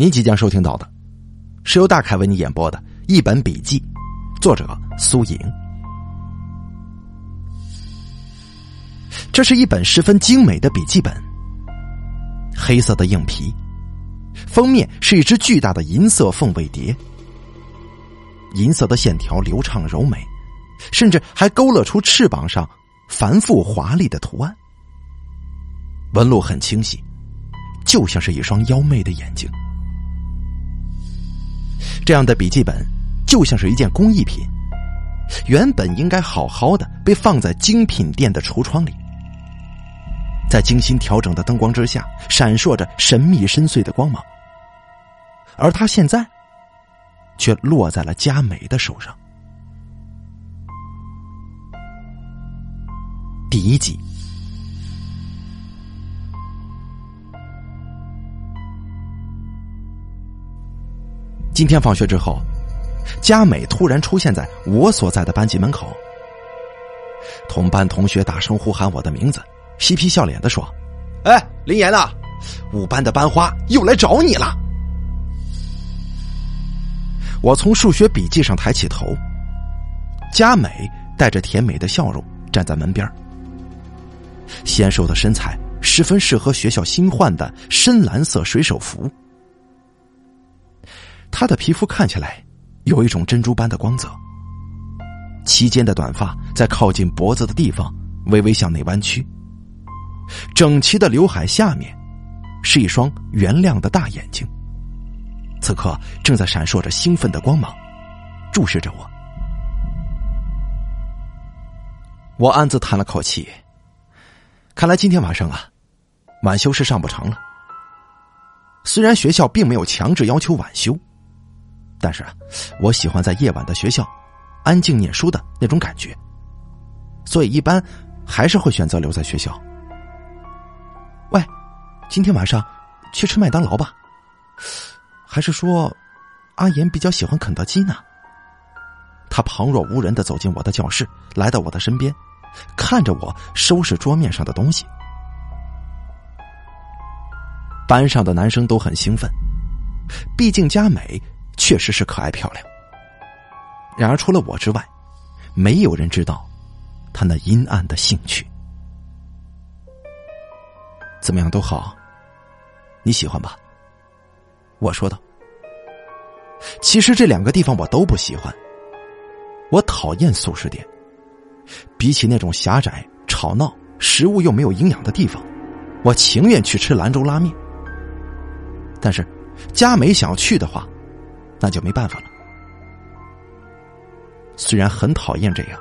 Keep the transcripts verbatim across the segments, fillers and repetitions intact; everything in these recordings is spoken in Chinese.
您即将收听到的是由大凯为你演播的《一本笔记》，作者苏莹。这是一本十分精美的笔记本，黑色的硬皮，封面是一只巨大的银色凤尾蝶，银色的线条流畅柔美，甚至还勾勒出翅膀上繁复华丽的图案，纹路很清晰，就像是一双妖媚的眼睛。这样的笔记本就像是一件工艺品，原本应该好好的被放在精品店的橱窗里，在精心调整的灯光之下闪烁着神秘深邃的光芒，而它现在却落在了佳美的手上。第一集。今天放学之后，佳美突然出现在我所在的班级门口，同班同学大声呼喊我的名字，嬉皮笑脸地说：“哎，林岩啊，五班的班花又来找你了。”我从数学笔记上抬起头，佳美带着甜美的笑容站在门边，纤瘦的身材十分适合学校新换的深蓝色水手服，她的皮肤看起来有一种珍珠般的光泽，齐肩的短发在靠近脖子的地方微微向内弯曲，整齐的刘海下面是一双圆亮的大眼睛，此刻正在闪烁着兴奋的光芒，注视着我。我暗自叹了口气，看来今天晚上啊，晚修是上不成了。虽然学校并没有强制要求晚修，但是啊，我喜欢在夜晚的学校安静念书的那种感觉，所以一般还是会选择留在学校。喂，今天晚上去吃麦当劳吧？还是说阿言比较喜欢肯德基呢？他旁若无人地走进我的教室，来到我的身边，看着我收拾桌面上的东西。班上的男生都很兴奋，毕竟佳美确实是可爱漂亮。然而除了我之外，没有人知道她那阴暗的兴趣。怎么样都好，你喜欢吧？我说道。其实这两个地方我都不喜欢，我讨厌素食店，比起那种狭窄、吵闹、食物又没有营养的地方，我情愿去吃兰州拉面。但是佳美想去的话，那就没办法了。虽然很讨厌这样，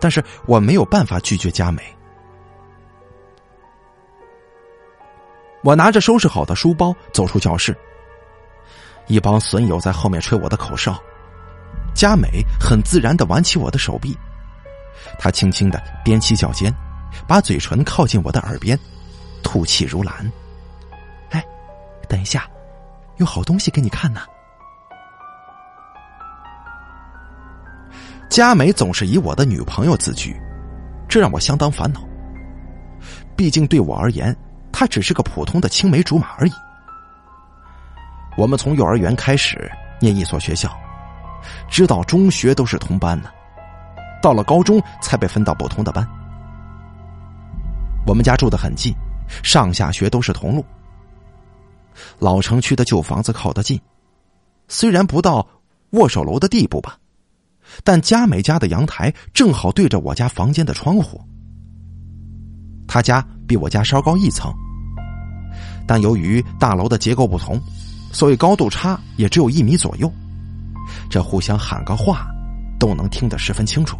但是我没有办法拒绝佳美。我拿着收拾好的书包走出教室，一帮损友在后面吹我的口哨，佳美很自然地挽起我的手臂，她轻轻地踮起脚尖，把嘴唇靠近我的耳边，吐气如兰。哎，等一下，有好东西给你看呢。佳美总是以我的女朋友自居，这让我相当烦恼。毕竟对我而言，她只是个普通的青梅竹马而已。我们从幼儿园开始念一所学校，直到中学都是同班呢，到了高中才被分到不同的班。我们家住得很近，上下学都是同路。老城区的旧房子靠得近，虽然不到握手楼的地步吧，但佳美家的阳台正好对着我家房间的窗户。她家比我家稍高一层，但由于大楼的结构不同，所以高度差也只有一米左右，这互相喊个话都能听得十分清楚。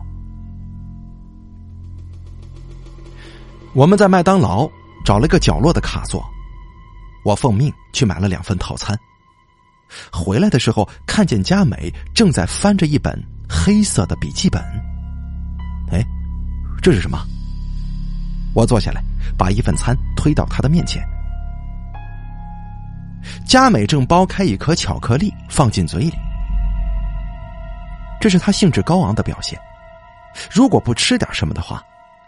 我们在麦当劳找了个角落的卡座，我奉命去买了两份套餐。回来的时候看见佳美正在翻着一本黑色的笔记本。哎，这是什么？我坐下来把一份餐推到她的面前。佳美正剥开一颗巧克力放进嘴里，这是她兴致高昂的表现，如果不吃点什么的话，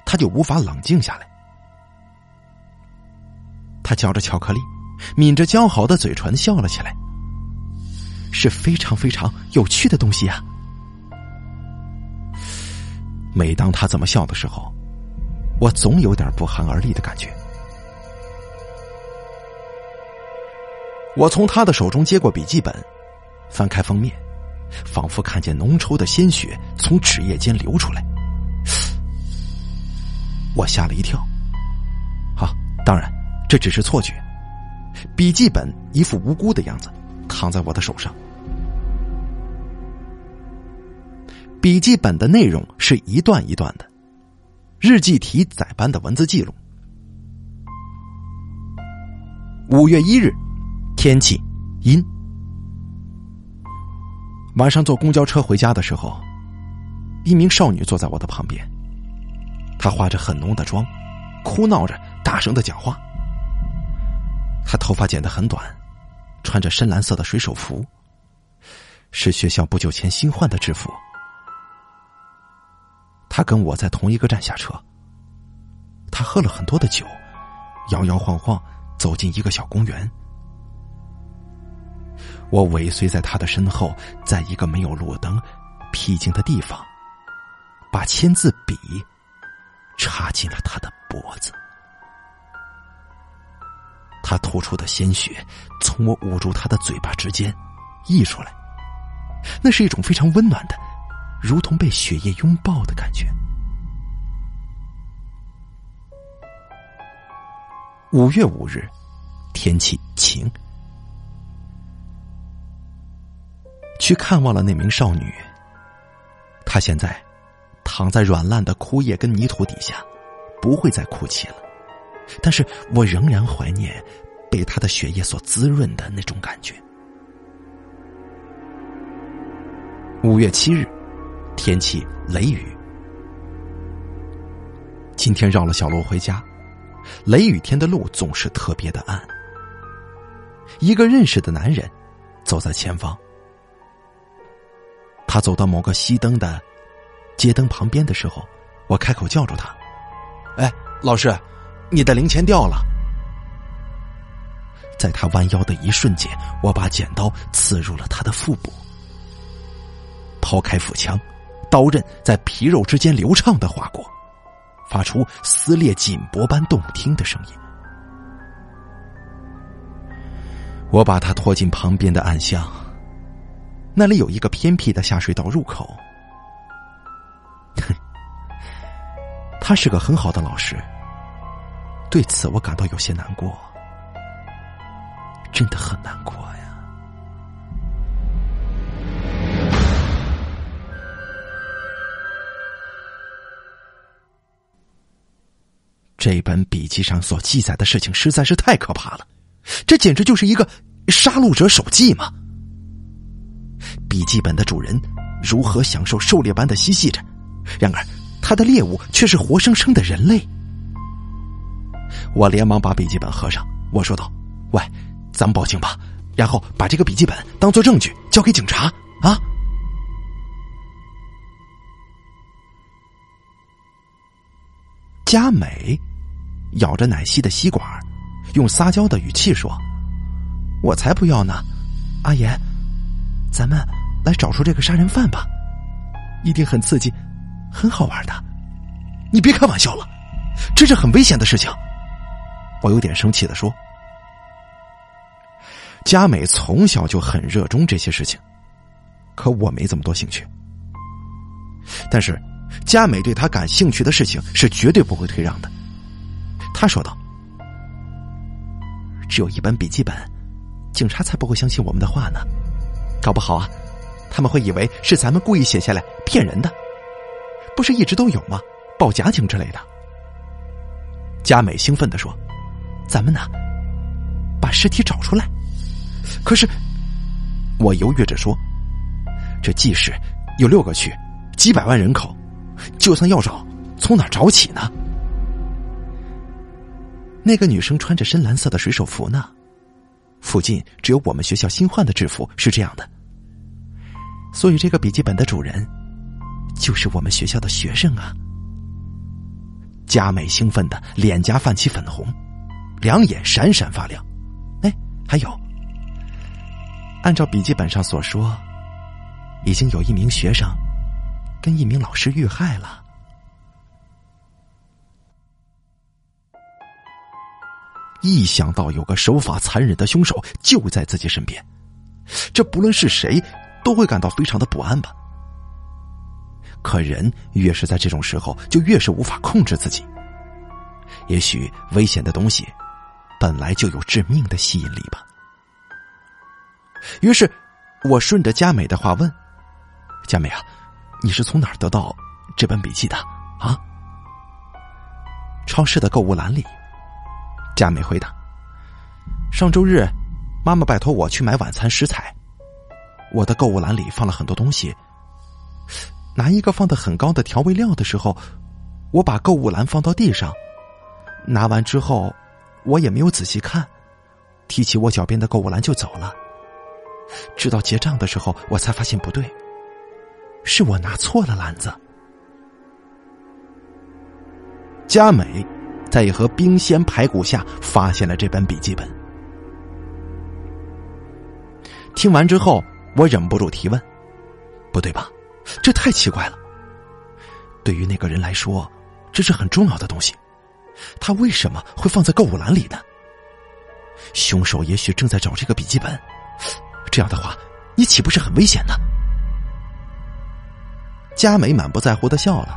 她就无法冷静下来。她嚼着巧克力，抿着姣好的嘴唇笑了起来，是非常非常有趣的东西啊。每当他这么笑的时候，我总有点不寒而栗的感觉。我从他的手中接过笔记本，翻开封面，仿佛看见浓稠的鲜血从纸页间流出来，我吓了一跳。啊，当然这只是错觉。笔记本一副无辜的样子躺在我的手上。笔记本的内容是一段一段的日记题载般的文字记录。五月一日，天气阴。晚上坐公交车回家的时候，一名少女坐在我的旁边，她化着很浓的妆，哭闹着大声的讲话。她头发剪得很短，穿着深蓝色的水手服，是学校不久前新换的制服。她跟我在同一个站下车，她喝了很多的酒，摇摇晃晃走进一个小公园。我尾随在她的身后，在一个没有路灯僻静的地方，把签字笔插进了她的脖子。他吐出的鲜血从我捂住他的嘴巴之间溢出来，那是一种非常温暖的，如同被血液拥抱的感觉。五月五日，天气晴。去看望了那名少女，她现在躺在软烂的枯叶跟泥土底下，不会再哭泣了。但是我仍然怀念被他的血液所滋润的那种感觉。五月七日，天气雷雨。今天绕了小路回家，雷雨天的路总是特别的暗。一个认识的男人走在前方，他走到某个熄灯的街灯旁边的时候，我开口叫住他：“哎，老师。”你的零钱掉了。在他弯腰的一瞬间，我把剪刀刺入了他的腹部，抛开腹腔，刀刃在皮肉之间流畅地划过，发出撕裂锦帛般动听的声音。我把他拖进旁边的暗巷，那里有一个偏僻的下水道入口。他是个很好的老师，对此我感到有些难过，真的很难过呀。这本笔记上所记载的事情实在是太可怕了，这简直就是一个杀戮者手记嘛。笔记本的主人如何享受狩猎般的嬉戏着，然而他的猎物却是活生生的人类。我连忙把笔记本合上，我说道：“喂，咱们报警吧，然后把这个笔记本当做证据交给警察啊。”佳美咬着奶昔的吸管，用撒娇的语气说：“我才不要呢，阿言，咱们来找出这个杀人犯吧，一定很刺激，很好玩的。你别开玩笑了，这是很危险的事情。”我有点生气地说。佳美从小就很热衷这些事情，可我没这么多兴趣。但是佳美对她感兴趣的事情是绝对不会退让的。她说道：“只有一本笔记本，警察才不会相信我们的话呢。搞不好啊，他们会以为是咱们故意写下来骗人的。不是一直都有吗？报假警之类的。”佳美兴奋地说：“咱们呢，把尸体找出来。”可是，我犹豫着说：“这冀市有六个区，几百万人口，就算要找，从哪找起呢？”那个女生穿着深蓝色的水手服呢，附近只有我们学校新换的制服是这样的，所以这个笔记本的主人就是我们学校的学生啊。佳美兴奋的脸颊泛起粉红，两眼闪闪发亮。哎，还有，按照笔记本上所说，已经有一名学生跟一名老师遇害了。一想到有个手法残忍的凶手就在自己身边，这不论是谁都会感到非常的不安吧。可人越是在这种时候就越是无法控制自己，也许危险的东西本来就有致命的吸引力吧。于是我顺着佳美的话问，佳美啊，你是从哪儿得到这本笔记的啊？超市的购物篮里，佳美回答。上周日妈妈拜托我去买晚餐食材，我的购物篮里放了很多东西，拿一个放得很高的调味料的时候，我把购物篮放到地上，拿完之后我也没有仔细看，提起我脚边的购物篮就走了。直到结账的时候我才发现不对，是我拿错了篮子。佳美在一盒冰鲜排骨下发现了这本笔记本。听完之后我忍不住提问，不对吧，这太奇怪了，对于那个人来说这是很重要的东西，他为什么会放在购物篮里呢？凶手也许正在找这个笔记本，这样的话你岂不是很危险呢？佳美满不在乎地笑了，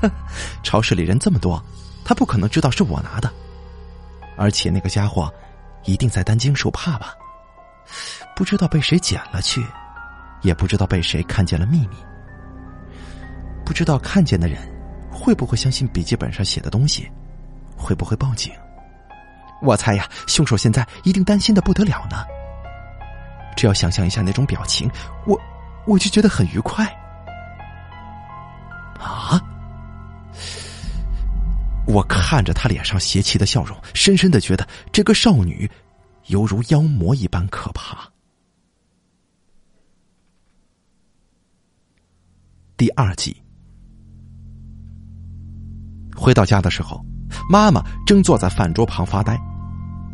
呵呵，超市里人这么多，他不可能知道是我拿的，而且那个家伙一定在担惊受怕吧，不知道被谁捡了去，也不知道被谁看见了秘密，不知道看见的人会不会相信笔记本上写的东西，会不会报警。我猜呀，凶手现在一定担心的不得了呢，只要想象一下那种表情，我我就觉得很愉快啊！我看着她脸上邪气的笑容，深深的觉得这个少女犹如妖魔一般可怕。第二集，回到家的时候，妈妈正坐在饭桌旁发呆，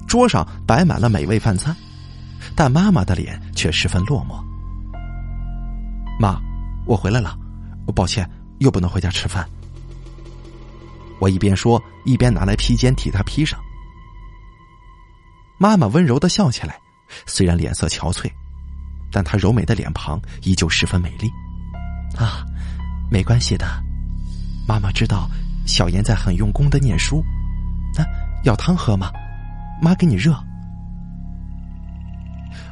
桌上摆满了美味饭菜，但妈妈的脸却十分落寞。妈，我回来了，抱歉，又不能回家吃饭。我一边说一边拿来披肩替她披上。妈妈温柔地笑起来，虽然脸色憔悴，但她柔美的脸庞依旧十分美丽。啊，没关系的，妈妈知道小妍在很用功地念书。啊，要汤喝吗？妈给你热。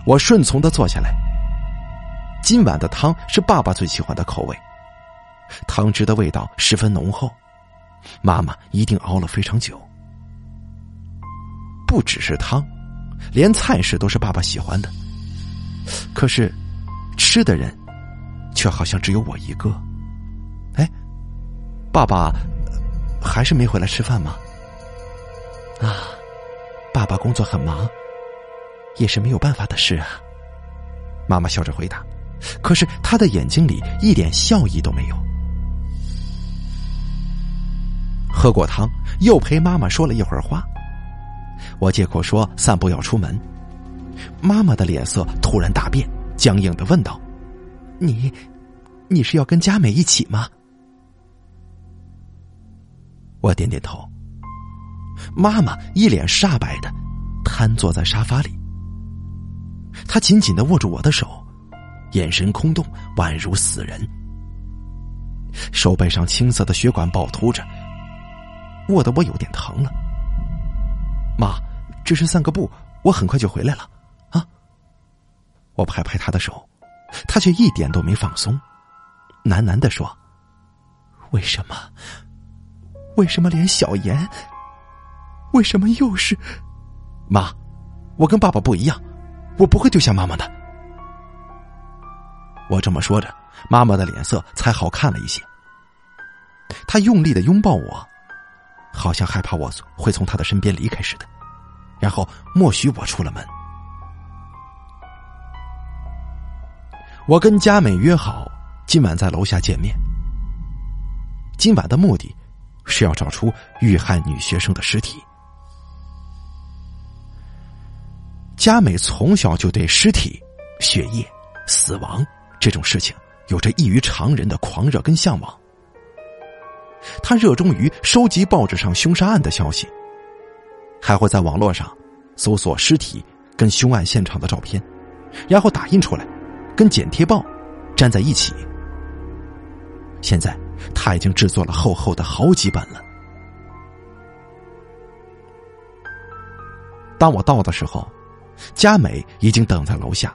我顺从地坐下来，今晚的汤是爸爸最喜欢的口味，汤汁的味道十分浓厚，妈妈一定熬了非常久。不只是汤，连菜式都是爸爸喜欢的，可是吃的人却好像只有我一个。哎，爸爸还是没回来吃饭吗？啊，爸爸工作很忙，也是没有办法的事啊。妈妈笑着回答，可是她的眼睛里一点笑意都没有。喝过汤，又陪妈妈说了一会儿话，我借口说散步要出门，妈妈的脸色突然大变，僵硬地问道，你你是要跟佳美一起吗？我点点头。妈妈一脸煞白的瘫坐在沙发里，她紧紧地握住我的手，眼神空洞，宛如死人，手背上青色的血管暴突着，握得我有点疼了。妈，只是散个步，我很快就回来了啊！我拍拍她的手，他却一点都没放松，喃喃地说，为什么为什么连小妍，为什么又是妈，我跟爸爸不一样，我不会丢下妈妈的。我这么说着，妈妈的脸色才好看了一些，她用力地拥抱我，好像害怕我会从她的身边离开似的，然后默许我出了门。我跟佳美约好今晚在楼下见面，今晚的目的是要找出遇害女学生的尸体。佳美从小就对尸体血液、死亡这种事情有着异于常人的狂热跟向往。他热衷于收集报纸上凶杀案的消息，还会在网络上搜索尸体跟凶案现场的照片，然后打印出来跟剪贴报粘在一起。现在他已经制作了厚厚的好几本了。当我到的时候，佳美已经等在楼下，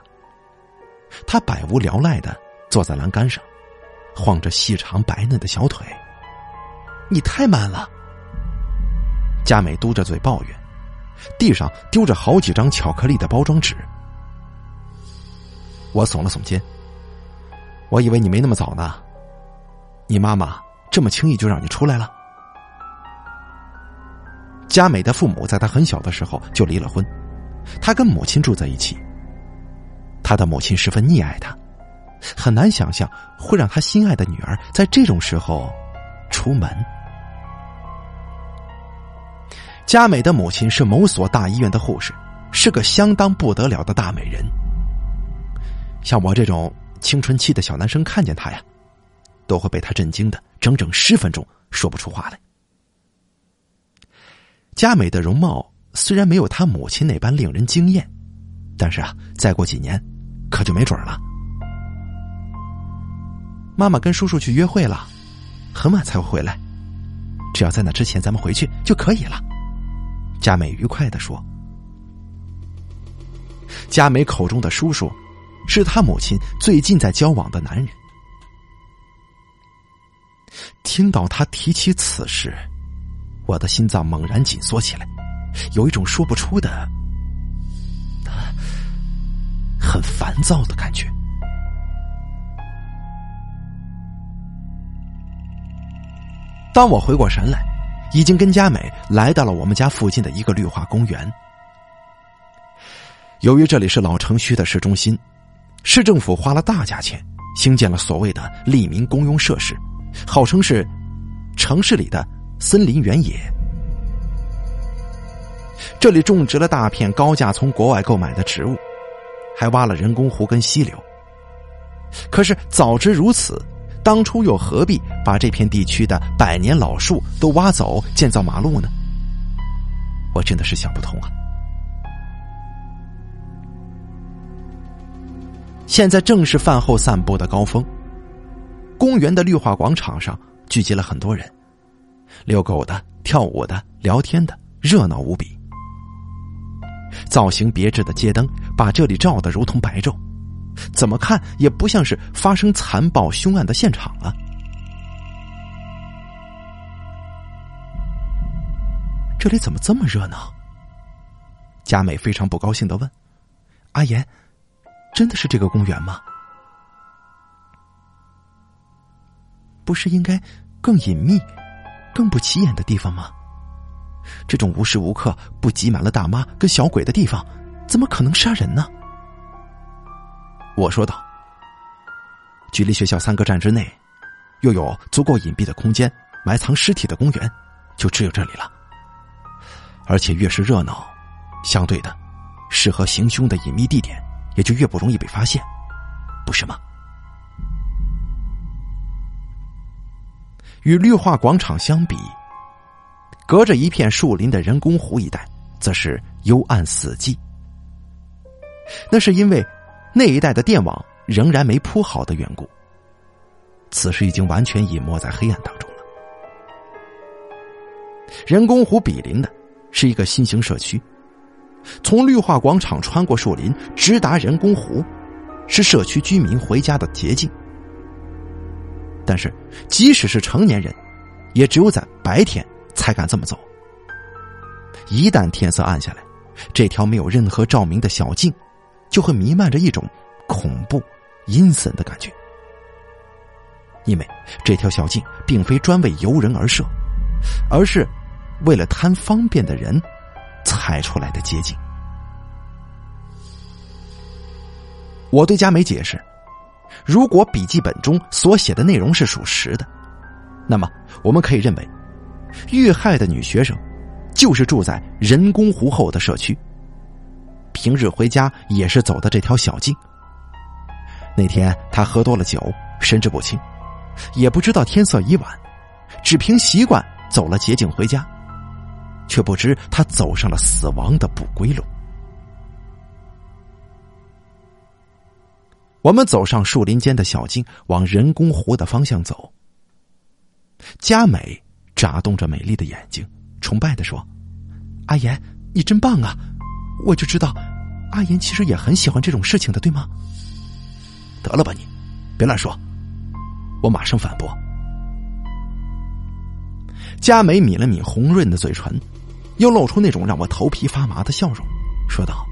她百无聊赖地坐在栏杆上，晃着细长白嫩的小腿。你太慢了，佳美嘟着嘴抱怨，地上丢着好几张巧克力的包装纸。我耸了耸肩，我以为你没那么早呢，你妈妈这么轻易就让你出来了？佳美的父母在她很小的时候就离了婚，她跟母亲住在一起，她的母亲十分溺爱她，很难想象会让她心爱的女儿在这种时候出门。佳美的母亲是某所大医院的护士，是个相当不得了的大美人，像我这种青春期的小男生看见她呀，都会被她震惊的整整十分钟说不出话来。佳美的容貌虽然没有她母亲那般令人惊艳，但是啊，再过几年可就没准了。妈妈跟叔叔去约会了，很晚才会回来，只要在那之前咱们回去就可以了。佳美愉快地说。佳美口中的叔叔是她母亲最近在交往的男人。听到她提起此事，我的心脏猛然紧缩起来，有一种说不出的很烦躁的感觉。当我回过神来，已经跟佳美来到了我们家附近的一个绿化公园。由于这里是老城区的市中心，市政府花了大价钱兴建了所谓的利民公用设施，号称是城市里的森林原野。这里种植了大片高价从国外购买的植物，还挖了人工湖跟溪流。可是早知如此，当初又何必把这片地区的百年老树都挖走建造马路呢？我真的是想不通啊。现在正是饭后散步的高峰，公园的绿化广场上聚集了很多人，遛狗的、跳舞的、聊天的，热闹无比。造型别致的街灯把这里照得如同白昼，怎么看也不像是发生残暴凶案的现场了。这里怎么这么热闹？佳美非常不高兴地问：阿言，真的是这个公园吗？不是应该更隐秘、更不起眼的地方吗？这种无时无刻不挤满了大妈跟小鬼的地方，怎么可能杀人呢？我说道。距离学校三个站之内，又有足够隐蔽的空间埋藏尸体的公园，就只有这里了。而且越是热闹，相对的，适合行凶的隐秘地点也就越不容易被发现，不是吗？与绿化广场相比，隔着一片树林的人工湖一带则是幽暗死寂。那是因为那一带的电网仍然没铺好的缘故，此时已经完全隐没在黑暗当中了。人工湖比邻的是一个新型社区，从绿化广场穿过树林直达人工湖，是社区居民回家的捷径。但是即使是成年人，也只有在白天才敢这么走。一旦天色暗下来，这条没有任何照明的小径就会弥漫着一种恐怖阴森的感觉，因为这条小径并非专为游人而设，而是为了贪方便的人踩出来的捷径。我对佳美解释，如果笔记本中所写的内容是属实的，那么我们可以认为遇害的女学生就是住在人工湖后的社区，平日回家也是走的这条小径，那天他喝多了酒，神志不清，也不知道天色已晚，只凭习惯走了捷径回家，却不知他走上了死亡的不归路。我们走上树林间的小径，往人工湖的方向走。佳美眨动着美丽的眼睛，崇拜地说：“阿言，你真棒啊！我就知道，阿言其实也很喜欢这种事情的，对吗？”得了吧你，别乱说！我马上反驳。佳美抿了抿红润的嘴唇，又露出那种让我头皮发麻的笑容，说道：“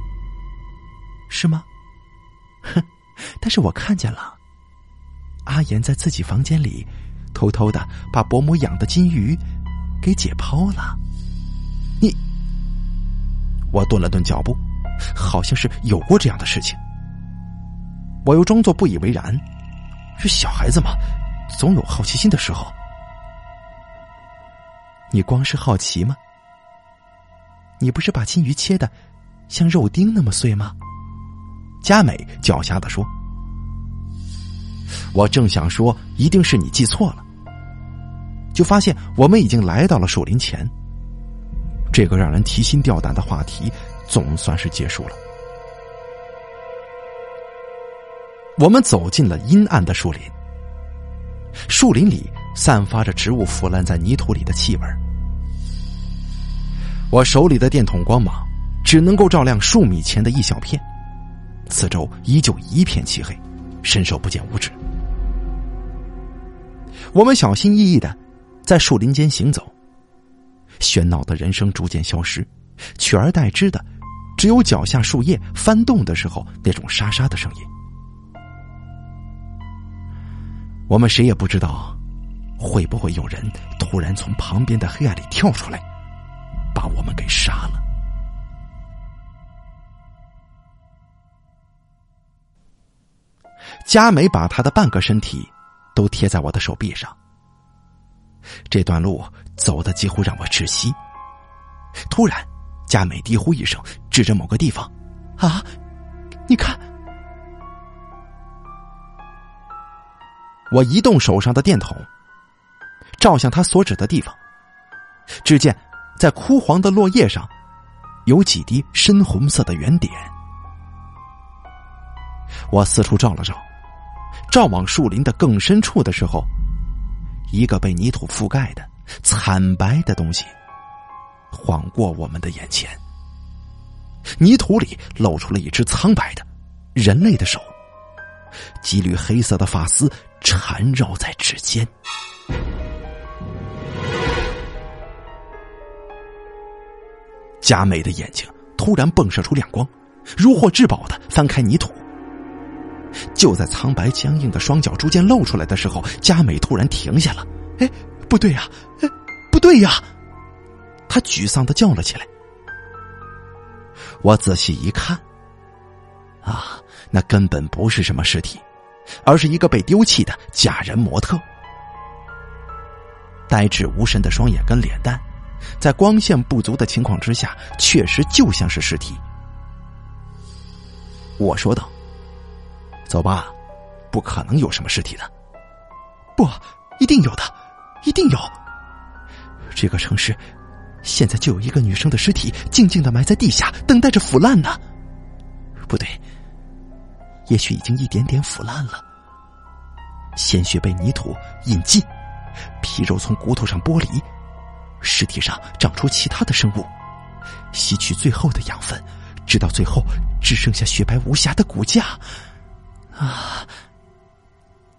是吗？哼。”但是我看见了，阿言在自己房间里偷偷的把伯母养的金鱼给解剖了。你，我顿了顿脚步，好像是有过这样的事情。我又装作不以为然，是小孩子嘛，总有好奇心的时候。你光是好奇吗？你不是把金鱼切的像肉丁那么碎吗？佳美狡黠地说。我正想说一定是你记错了，就发现我们已经来到了树林前。这个让人提心吊胆的话题总算是结束了。我们走进了阴暗的树林，树林里散发着植物腐烂在泥土里的气味。我手里的电筒光芒只能够照亮数米前的一小片，四周依旧一片漆黑，伸手不见五指。我们小心翼翼地在树林间行走，喧闹的人声逐渐消失，取而代之的只有脚下树叶翻动的时候那种沙沙的声音。我们谁也不知道会不会有人突然从旁边的黑暗里跳出来，把我们给杀了。佳美把她的半个身体都贴在我的手臂上，这段路走得几乎让我窒息。突然佳美低呼一声，指着某个地方：“啊，你看！”我移动手上的电筒照向她所指的地方，只见在枯黄的落叶上有几滴深红色的圆点。我四处照了照，照往树林的更深处的时候，一个被泥土覆盖的惨白的东西晃过我们的眼前，泥土里露出了一只苍白的人类的手，几缕黑色的发丝缠绕在指尖。佳美的眼睛突然迸射出亮光，如获至宝的翻开泥土，就在苍白僵硬的双脚逐渐露出来的时候，佳美突然停下了。“哎，不对呀、啊！哎，不对呀、啊！”她沮丧地叫了起来。我仔细一看，啊，那根本不是什么尸体，而是一个被丢弃的假人模特。呆滞无神的双眼跟脸蛋，在光线不足的情况之下，确实就像是尸体。我说道：“走吧，不可能有什么尸体的。”“不，一定有的，一定有。这个城市现在就有一个女生的尸体静静地埋在地下，等待着腐烂呢。不对，也许已经一点点腐烂了。鲜血被泥土引进，皮肉从骨头上剥离，尸体上长出其他的生物，吸取最后的养分，直到最后只剩下雪白无瑕的骨架。”啊！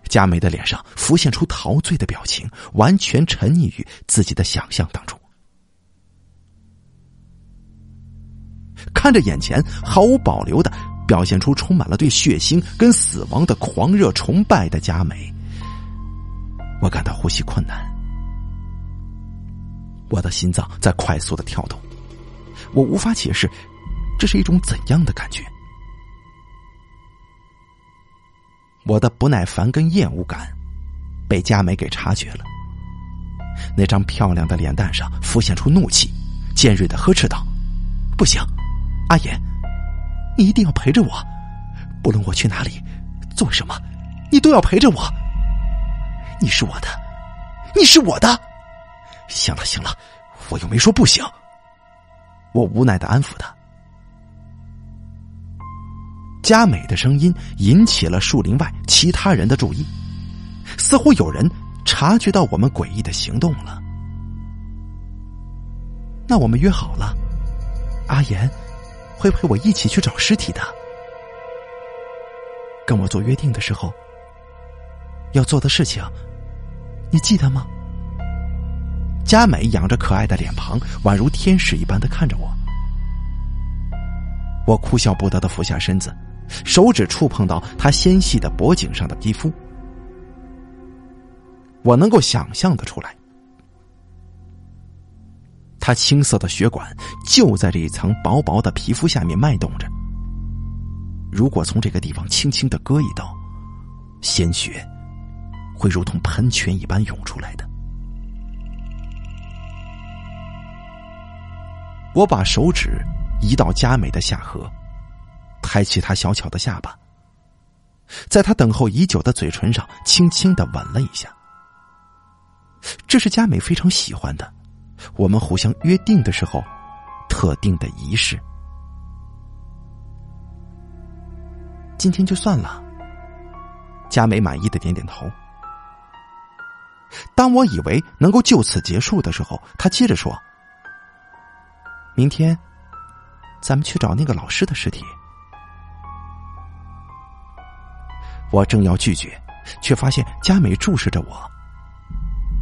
佳美的脸上浮现出陶醉的表情，完全沉溺于自己的想象当中。看着眼前，毫无保留的表现出充满了对血腥跟死亡的狂热崇拜的佳美，我感到呼吸困难，我的心脏在快速的跳动，我无法解释这是一种怎样的感觉。我的不耐烦跟厌恶感被佳美给察觉了，那张漂亮的脸蛋上浮现出怒气，尖锐的呵斥道：“不行，阿言，你一定要陪着我，不论我去哪里，做什么你都要陪着我，你是我的，你是我的。行了行了，我又没说不行。我无奈地安抚他。佳美的声音引起了树林外其他人的注意，似乎有人察觉到我们诡异的行动了。那我们约好了，阿言会陪我一起去找尸体的。跟我做约定的时候要做的事情你记得吗？佳美仰着可爱的脸庞，宛如天使一般的看着我。我哭笑不得的俯下身子，手指触碰到她纤细的脖颈上的肌肤。我能够想象得出来，她青色的血管就在这一层薄薄的皮肤下面脉动着，如果从这个地方轻轻地割一刀，鲜血会如同喷泉一般涌出来的。我把手指移到佳美的下颌，抬起她小巧的下巴，在她等候已久的嘴唇上轻轻地吻了一下。这是佳美非常喜欢的，我们互相约定的时候特定的仪式。今天就算了。佳美满意的点点头。当我以为能够就此结束的时候，她接着说，明天咱们去找那个老师的尸体。我正要拒绝，却发现佳美注视着我，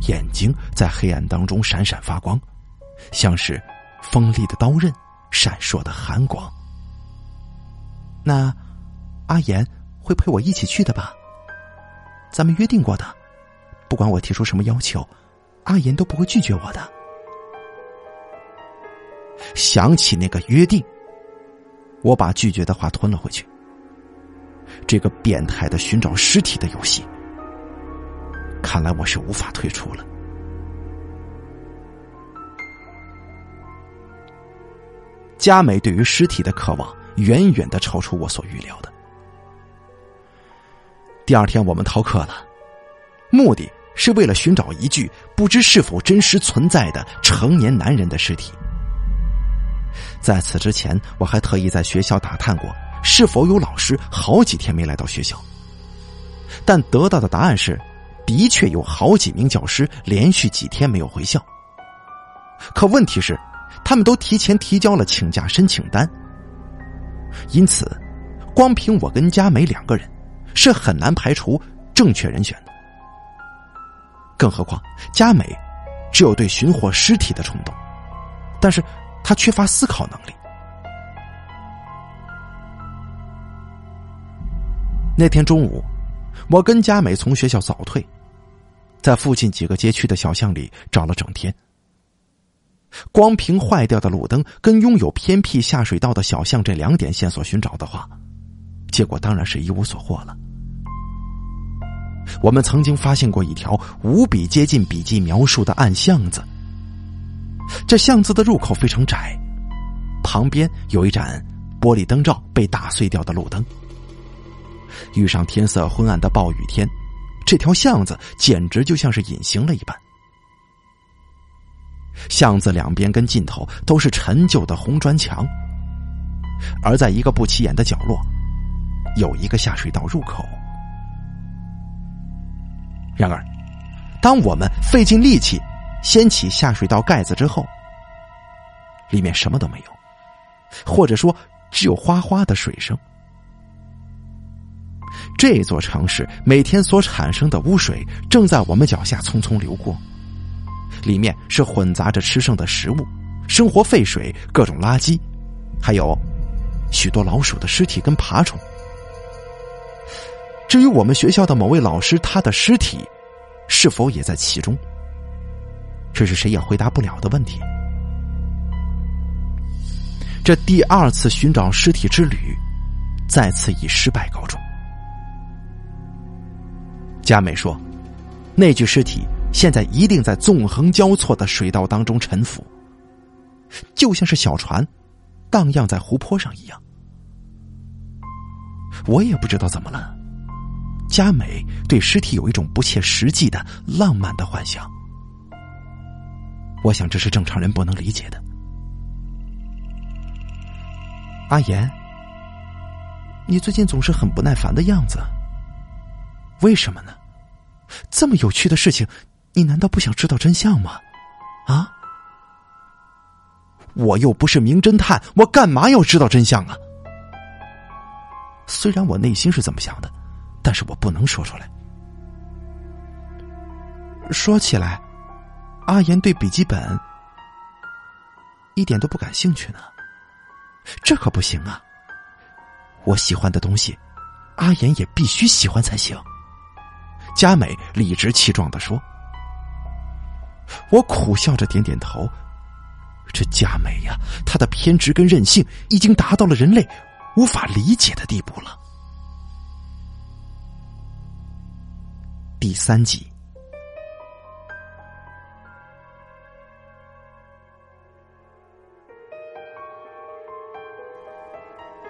眼睛在黑暗当中闪闪发光，像是锋利的刀刃，闪烁的寒光。那阿言会陪我一起去的吧？咱们约定过的，不管我提出什么要求，阿言都不会拒绝我的。想起那个约定，我把拒绝的话吞了回去。这个变态的寻找尸体的游戏，看来我是无法退出了。佳美对于尸体的渴望远远的超出我所预料的。第二天我们逃课了，目的是为了寻找一具不知是否真实存在的成年男人的尸体。在此之前，我还特意在学校打探过是否有老师好几天没来到学校，但得到的答案是的确有好几名教师连续几天没有回校。可问题是他们都提前提交了请假申请单，因此光凭我跟佳美两个人是很难排除正确人选的。更何况佳美只有对寻获尸体的冲动，但是他缺乏思考能力。那天中午，我跟佳美从学校早退，在附近几个街区的小巷里找了整天。光凭坏掉的路灯跟拥有偏僻下水道的小巷这两点线索寻找的话，结果当然是一无所获了。我们曾经发现过一条无比接近笔记描述的暗巷子，这巷子的入口非常窄，旁边有一盏玻璃灯罩被打碎掉的路灯。遇上天色昏暗的暴雨天，这条巷子简直就像是隐形了一般。巷子两边跟尽头都是陈旧的红砖墙，而在一个不起眼的角落有一个下水道入口。然而当我们费尽力气掀起下水道盖子之后，里面什么都没有，或者说只有哗哗的水声。这座城市每天所产生的污水正在我们脚下匆匆流过，里面是混杂着吃剩的食物、生活废水、各种垃圾，还有许多老鼠的尸体跟爬虫。至于我们学校的某位老师，他的尸体是否也在其中，这是谁也回答不了的问题。这第二次寻找尸体之旅再次以失败告终。佳美说，那具尸体现在一定在纵横交错的水道当中沉浮，就像是小船荡漾在湖泊上一样。我也不知道怎么了，佳美对尸体有一种不切实际的浪漫的幻想。我想这是正常人不能理解的。阿言，你最近总是很不耐烦的样子，为什么呢？这么有趣的事情，你难道不想知道真相吗？啊？我又不是名侦探，我干嘛要知道真相啊？虽然我内心是这么想的，但是我不能说出来。说起来，阿言对笔记本一点都不感兴趣呢，这可不行啊！我喜欢的东西，阿言也必须喜欢才行。佳美理直气壮地说。我苦笑着点点头。这佳美呀，她的偏执跟任性已经达到了人类无法理解的地步了。第三集。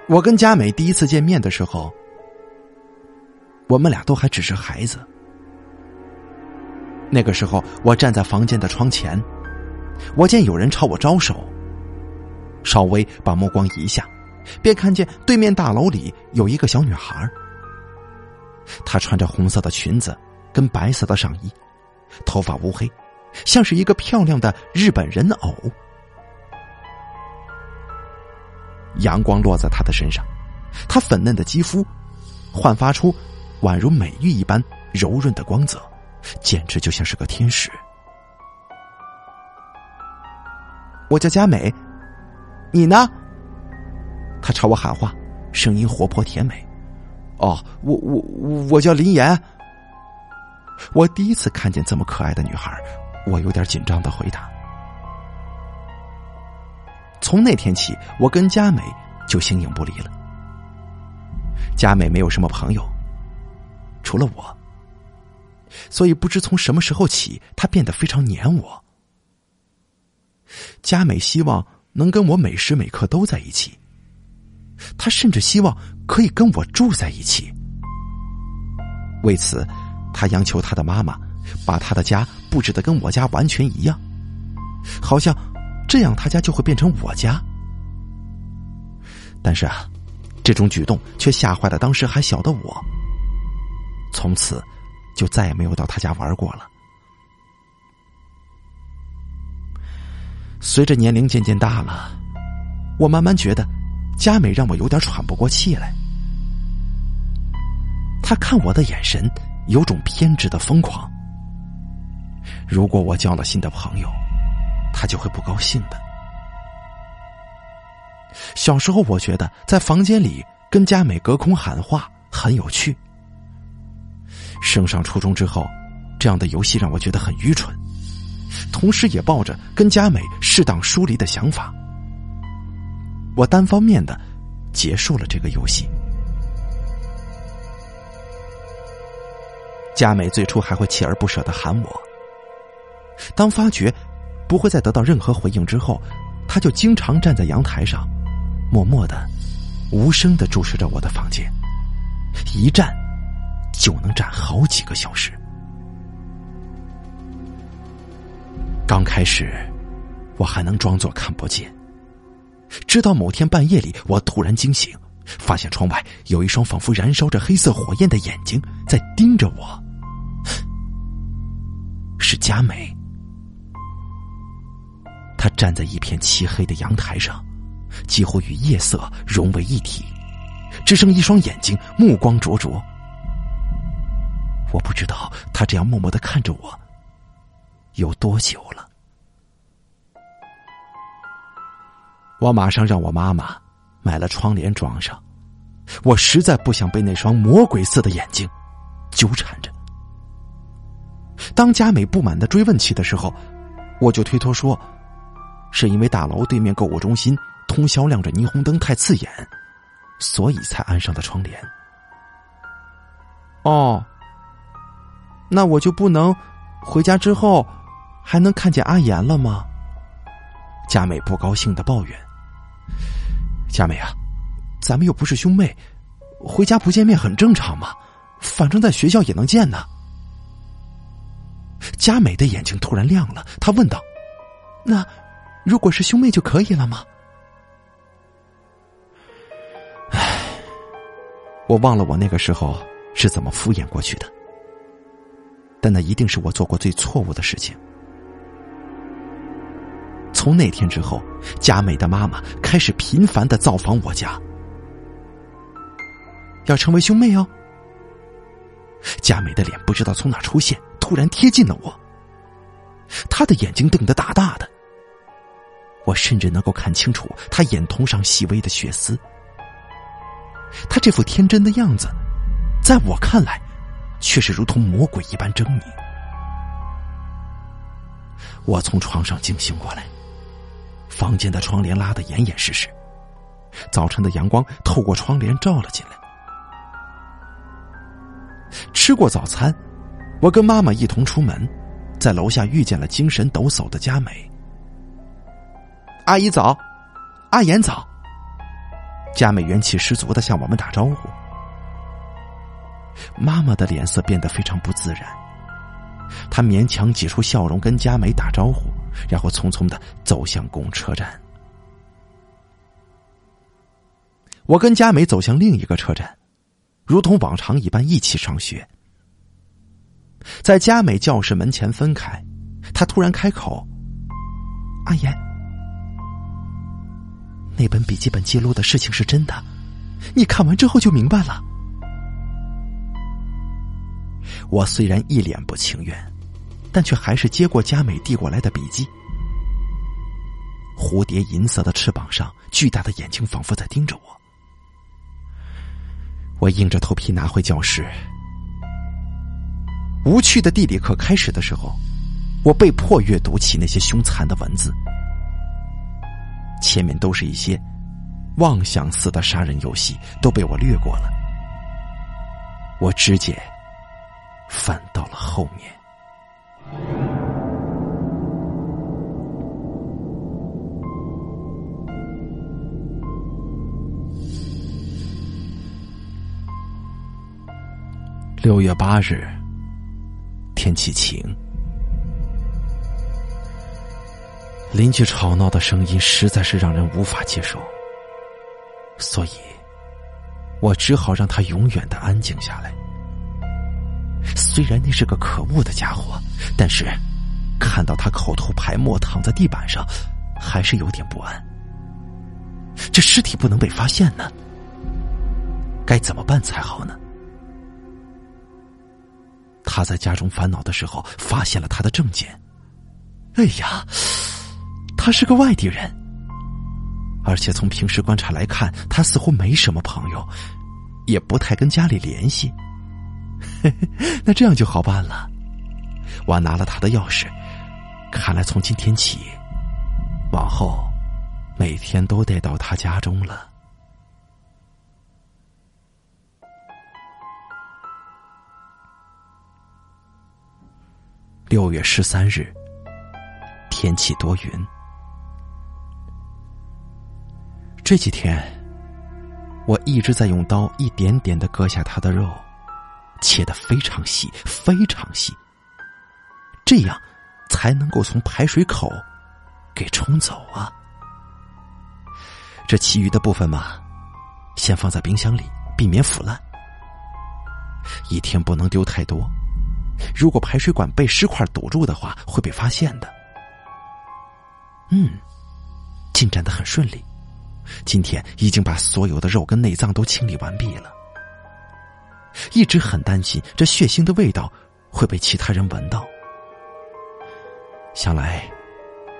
我跟佳美第一次见面的时候，我们俩都还只是孩子。那个时候，我站在房间的窗前，我见有人朝我招手，稍微把目光移下，便看见对面大楼里有一个小女孩。她穿着红色的裙子跟白色的上衣，头发乌黑，像是一个漂亮的日本人偶。阳光落在她的身上，她粉嫩的肌肤焕发出宛如美玉一般柔润的光泽，简直就像是个天使。我叫佳美，你呢？她朝我喊话，声音活泼甜美。哦，我我我叫林妍。我第一次看见这么可爱的女孩，我有点紧张的回答。从那天起，我跟佳美就形影不离了。佳美没有什么朋友，除了我，所以不知从什么时候起，她变得非常黏我。佳美希望能跟我每时每刻都在一起，她甚至希望可以跟我住在一起。为此，她央求她的妈妈把她的家布置得跟我家完全一样，好像这样她家就会变成我家。但是啊，这种举动却吓坏了当时还小的我，从此就再也没有到他家玩过了。随着年龄渐渐大了，我慢慢觉得佳美让我有点喘不过气来。她看我的眼神有种偏执的疯狂，如果我交了新的朋友，她就会不高兴的。小时候我觉得在房间里跟佳美隔空喊话很有趣，升上初中之后，这样的游戏让我觉得很愚蠢，同时也抱着跟佳美适当疏离的想法。我单方面的结束了这个游戏。佳美最初还会锲而不舍的喊我，当发觉不会再得到任何回应之后，她就经常站在阳台上默默的无声的注视着我的房间，一站就能站好几个小时。刚开始我还能装作看不见，直到某天半夜里，我突然惊醒，发现窗外有一双仿佛燃烧着黑色火焰的眼睛在盯着我。是佳美，她站在一片漆黑的阳台上，几乎与夜色融为一体，只剩一双眼睛，目光灼灼。我不知道她这样默默地看着我有多久了。我马上让我妈妈买了窗帘装上，我实在不想被那双魔鬼似的眼睛纠缠着。当佳美不满地追问起的时候，我就推脱说是因为大楼对面购物中心通宵亮着霓虹灯太刺眼，所以才安上的窗帘。哦，那我就不能回家之后还能看见阿言了吗？佳美不高兴地抱怨。佳美啊，咱们又不是兄妹，回家不见面很正常嘛，反正在学校也能见呢。佳美的眼睛突然亮了，她问道：“那如果是兄妹就可以了吗？”唉，我忘了我那个时候是怎么敷衍过去的，但那一定是我做过最错误的事情。从那天之后，佳美的妈妈开始频繁地造访我家，要成为兄妹哦。佳美的脸不知道从哪出现，突然贴近了我，她的眼睛瞪得大大的，我甚至能够看清楚她眼瞳上细微的血丝。她这副天真的样子，在我看来却是如同魔鬼一般狰狞。我从床上惊醒过来，房间的窗帘拉得严严实实，早晨的阳光透过窗帘照了进来。吃过早餐，我跟妈妈一同出门，在楼下遇见了精神抖擞的佳美。阿姨早，阿言早。佳美元气十足地向我们打招呼。妈妈的脸色变得非常不自然，她勉强挤出笑容跟佳美打招呼，然后匆匆地走向公车站。我跟佳美走向另一个车站，如同往常一般一起上学。在佳美教室门前分开，她突然开口：“阿言，那本笔记本记录的事情是真的，你看完之后就明白了。”我虽然一脸不情愿，但却还是接过佳美递过来的笔记。蝴蝶银色的翅膀上，巨大的眼睛仿佛在盯着我。我硬着头皮拿回教室。无趣的地理课开始的时候，我被迫阅读起那些凶残的文字，前面都是一些妄想似的杀人游戏，都被我略过了。我直接翻到了后面。六月八日，天气晴。邻居吵闹的声音实在是让人无法接受，所以我只好让他永远的安静下来。虽然那是个可恶的家伙，但是看到他口吐白沫躺在地板上，还是有点不安。这尸体不能被发现呢，该怎么办才好呢？他在家中烦恼的时候，发现了他的证件。哎呀，他是个外地人，而且从平时观察来看，他似乎没什么朋友，也不太跟家里联系。那这样就好办了。我拿了他的钥匙，看来从今天起，往后每天都得到他家中了。六月十三日，天气多云。这几天，我一直在用刀一点点地割下他的肉，切得非常细非常细，这样才能够从排水口给冲走啊。这其余的部分嘛，先放在冰箱里，避免腐烂。一天不能丢太多，如果排水管被尸块堵住的话，会被发现的。嗯，进展得很顺利，今天已经把所有的肉跟内脏都清理完毕了。一直很担心这血腥的味道会被其他人闻到，想来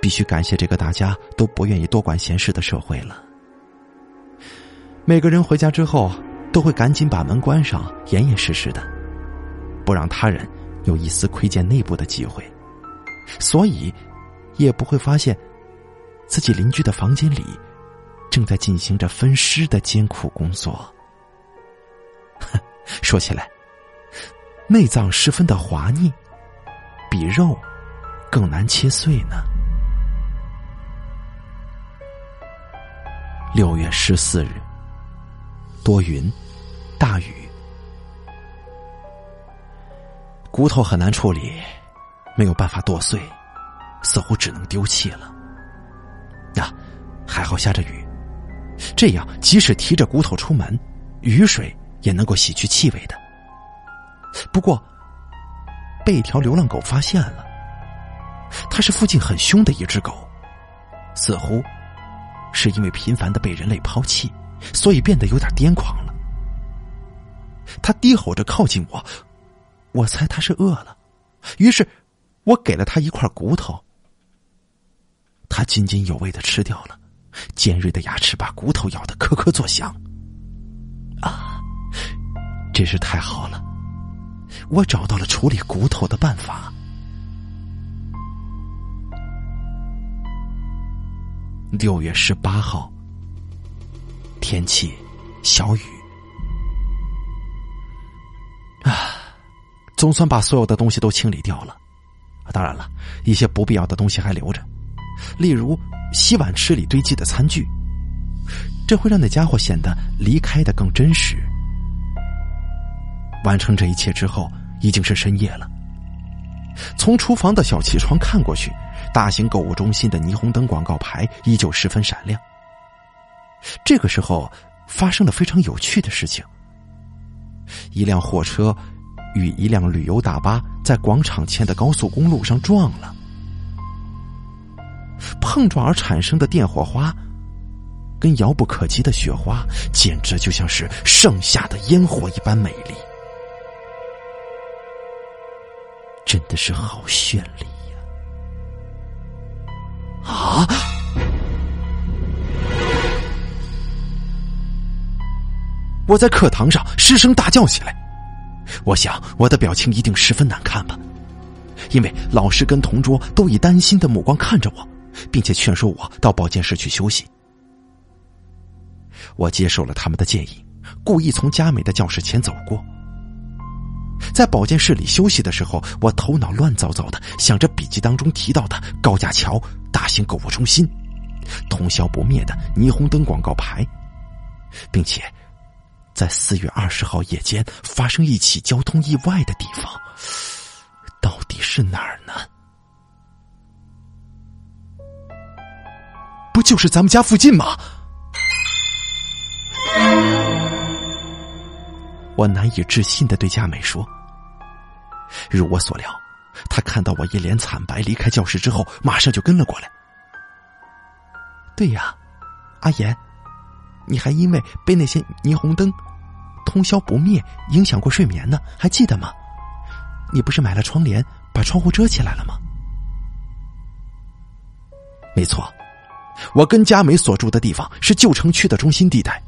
必须感谢这个大家都不愿意多管闲事的社会了。每个人回家之后都会赶紧把门关上，严严实实的，不让他人有一丝窥见内部的机会，所以也不会发现自己邻居的房间里正在进行着分尸的艰苦工作。说起来，内脏十分的滑腻，比肉更难切碎呢。六月十四日，多云，大雨。骨头很难处理，没有办法剁碎，似乎只能丢弃了。啊，还好下着雨，这样即使提着骨头出门，雨水也能够洗去气味的。不过被一条流浪狗发现了，它是附近很凶的一只狗，似乎是因为频繁的被人类抛弃，所以变得有点癫狂了。它低吼着靠近我，我猜它是饿了，于是我给了它一块骨头。它津津有味地吃掉了，尖锐的牙齿把骨头咬得咯咯作响。啊，真是太好了，我找到了处理骨头的办法。六月十八号，天气小雨。啊，总算把所有的东西都清理掉了，当然了，一些不必要的东西还留着，例如洗碗池里堆积的餐具，这会让那家伙显得离开的更真实。完成这一切之后，已经是深夜了。从厨房的小气窗看过去，大型购物中心的霓虹灯广告牌依旧十分闪亮。这个时候发生了非常有趣的事情，一辆货车与一辆旅游大巴在广场前的高速公路上撞了，碰撞而产生的电火花跟遥不可及的雪花简直就像是盛夏的烟火一般美丽，真的是好绚丽呀！啊！我在课堂上失声大叫起来，我想我的表情一定十分难看吧，因为老师跟同桌都以担心的目光看着我，并且劝说我到保健室去休息。我接受了他们的建议，故意从佳美的教室前走过。在保健室里休息的时候，我头脑乱糟糟的想着笔记当中提到的高架桥、大型购物中心、通宵不灭的霓虹灯广告牌，并且在四月二十号夜间发生一起交通意外的地方到底是哪儿呢？不就是咱们家附近吗？我难以置信地对佳美说。如我所料，她看到我一脸惨白离开教室之后，马上就跟了过来。对呀，阿言，你还因为被那些霓虹灯通宵不灭影响过睡眠呢，还记得吗？你不是买了窗帘把窗户遮起来了吗？没错，我跟佳美所住的地方是旧城区的中心地带，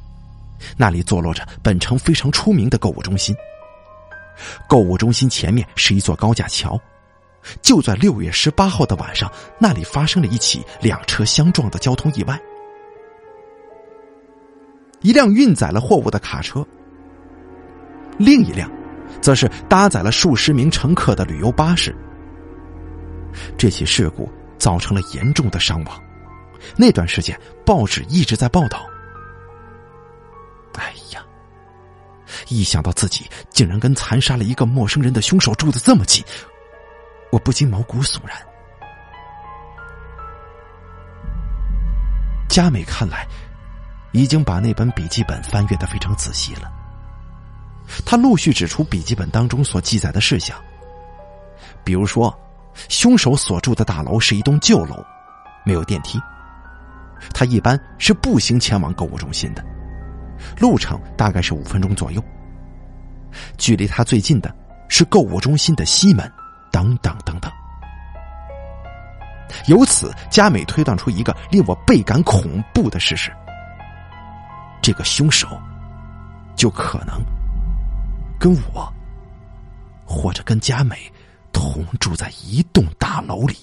那里坐落着本城非常出名的购物中心。购物中心前面是一座高架桥，就在六月十八号的晚上，那里发生了一起两车相撞的交通意外。一辆运载了货物的卡车，另一辆则是搭载了数十名乘客的旅游巴士。这起事故造成了严重的伤亡，那段时间报纸一直在报道。哎呀，一想到自己竟然跟残杀了一个陌生人的凶手住得这么近，我不禁毛骨悚然。佳美看来已经把那本笔记本翻阅得非常仔细了，她陆续指出笔记本当中所记载的事项，比如说凶手所住的大楼是一栋旧楼，没有电梯，他一般是步行前往购物中心的，路程大概是五分钟左右，距离他最近的是购物中心的西门，等等等等。由此，佳美推断出一个令我倍感恐怖的事实，这个凶手就可能跟我或者跟佳美同住在一栋大楼里。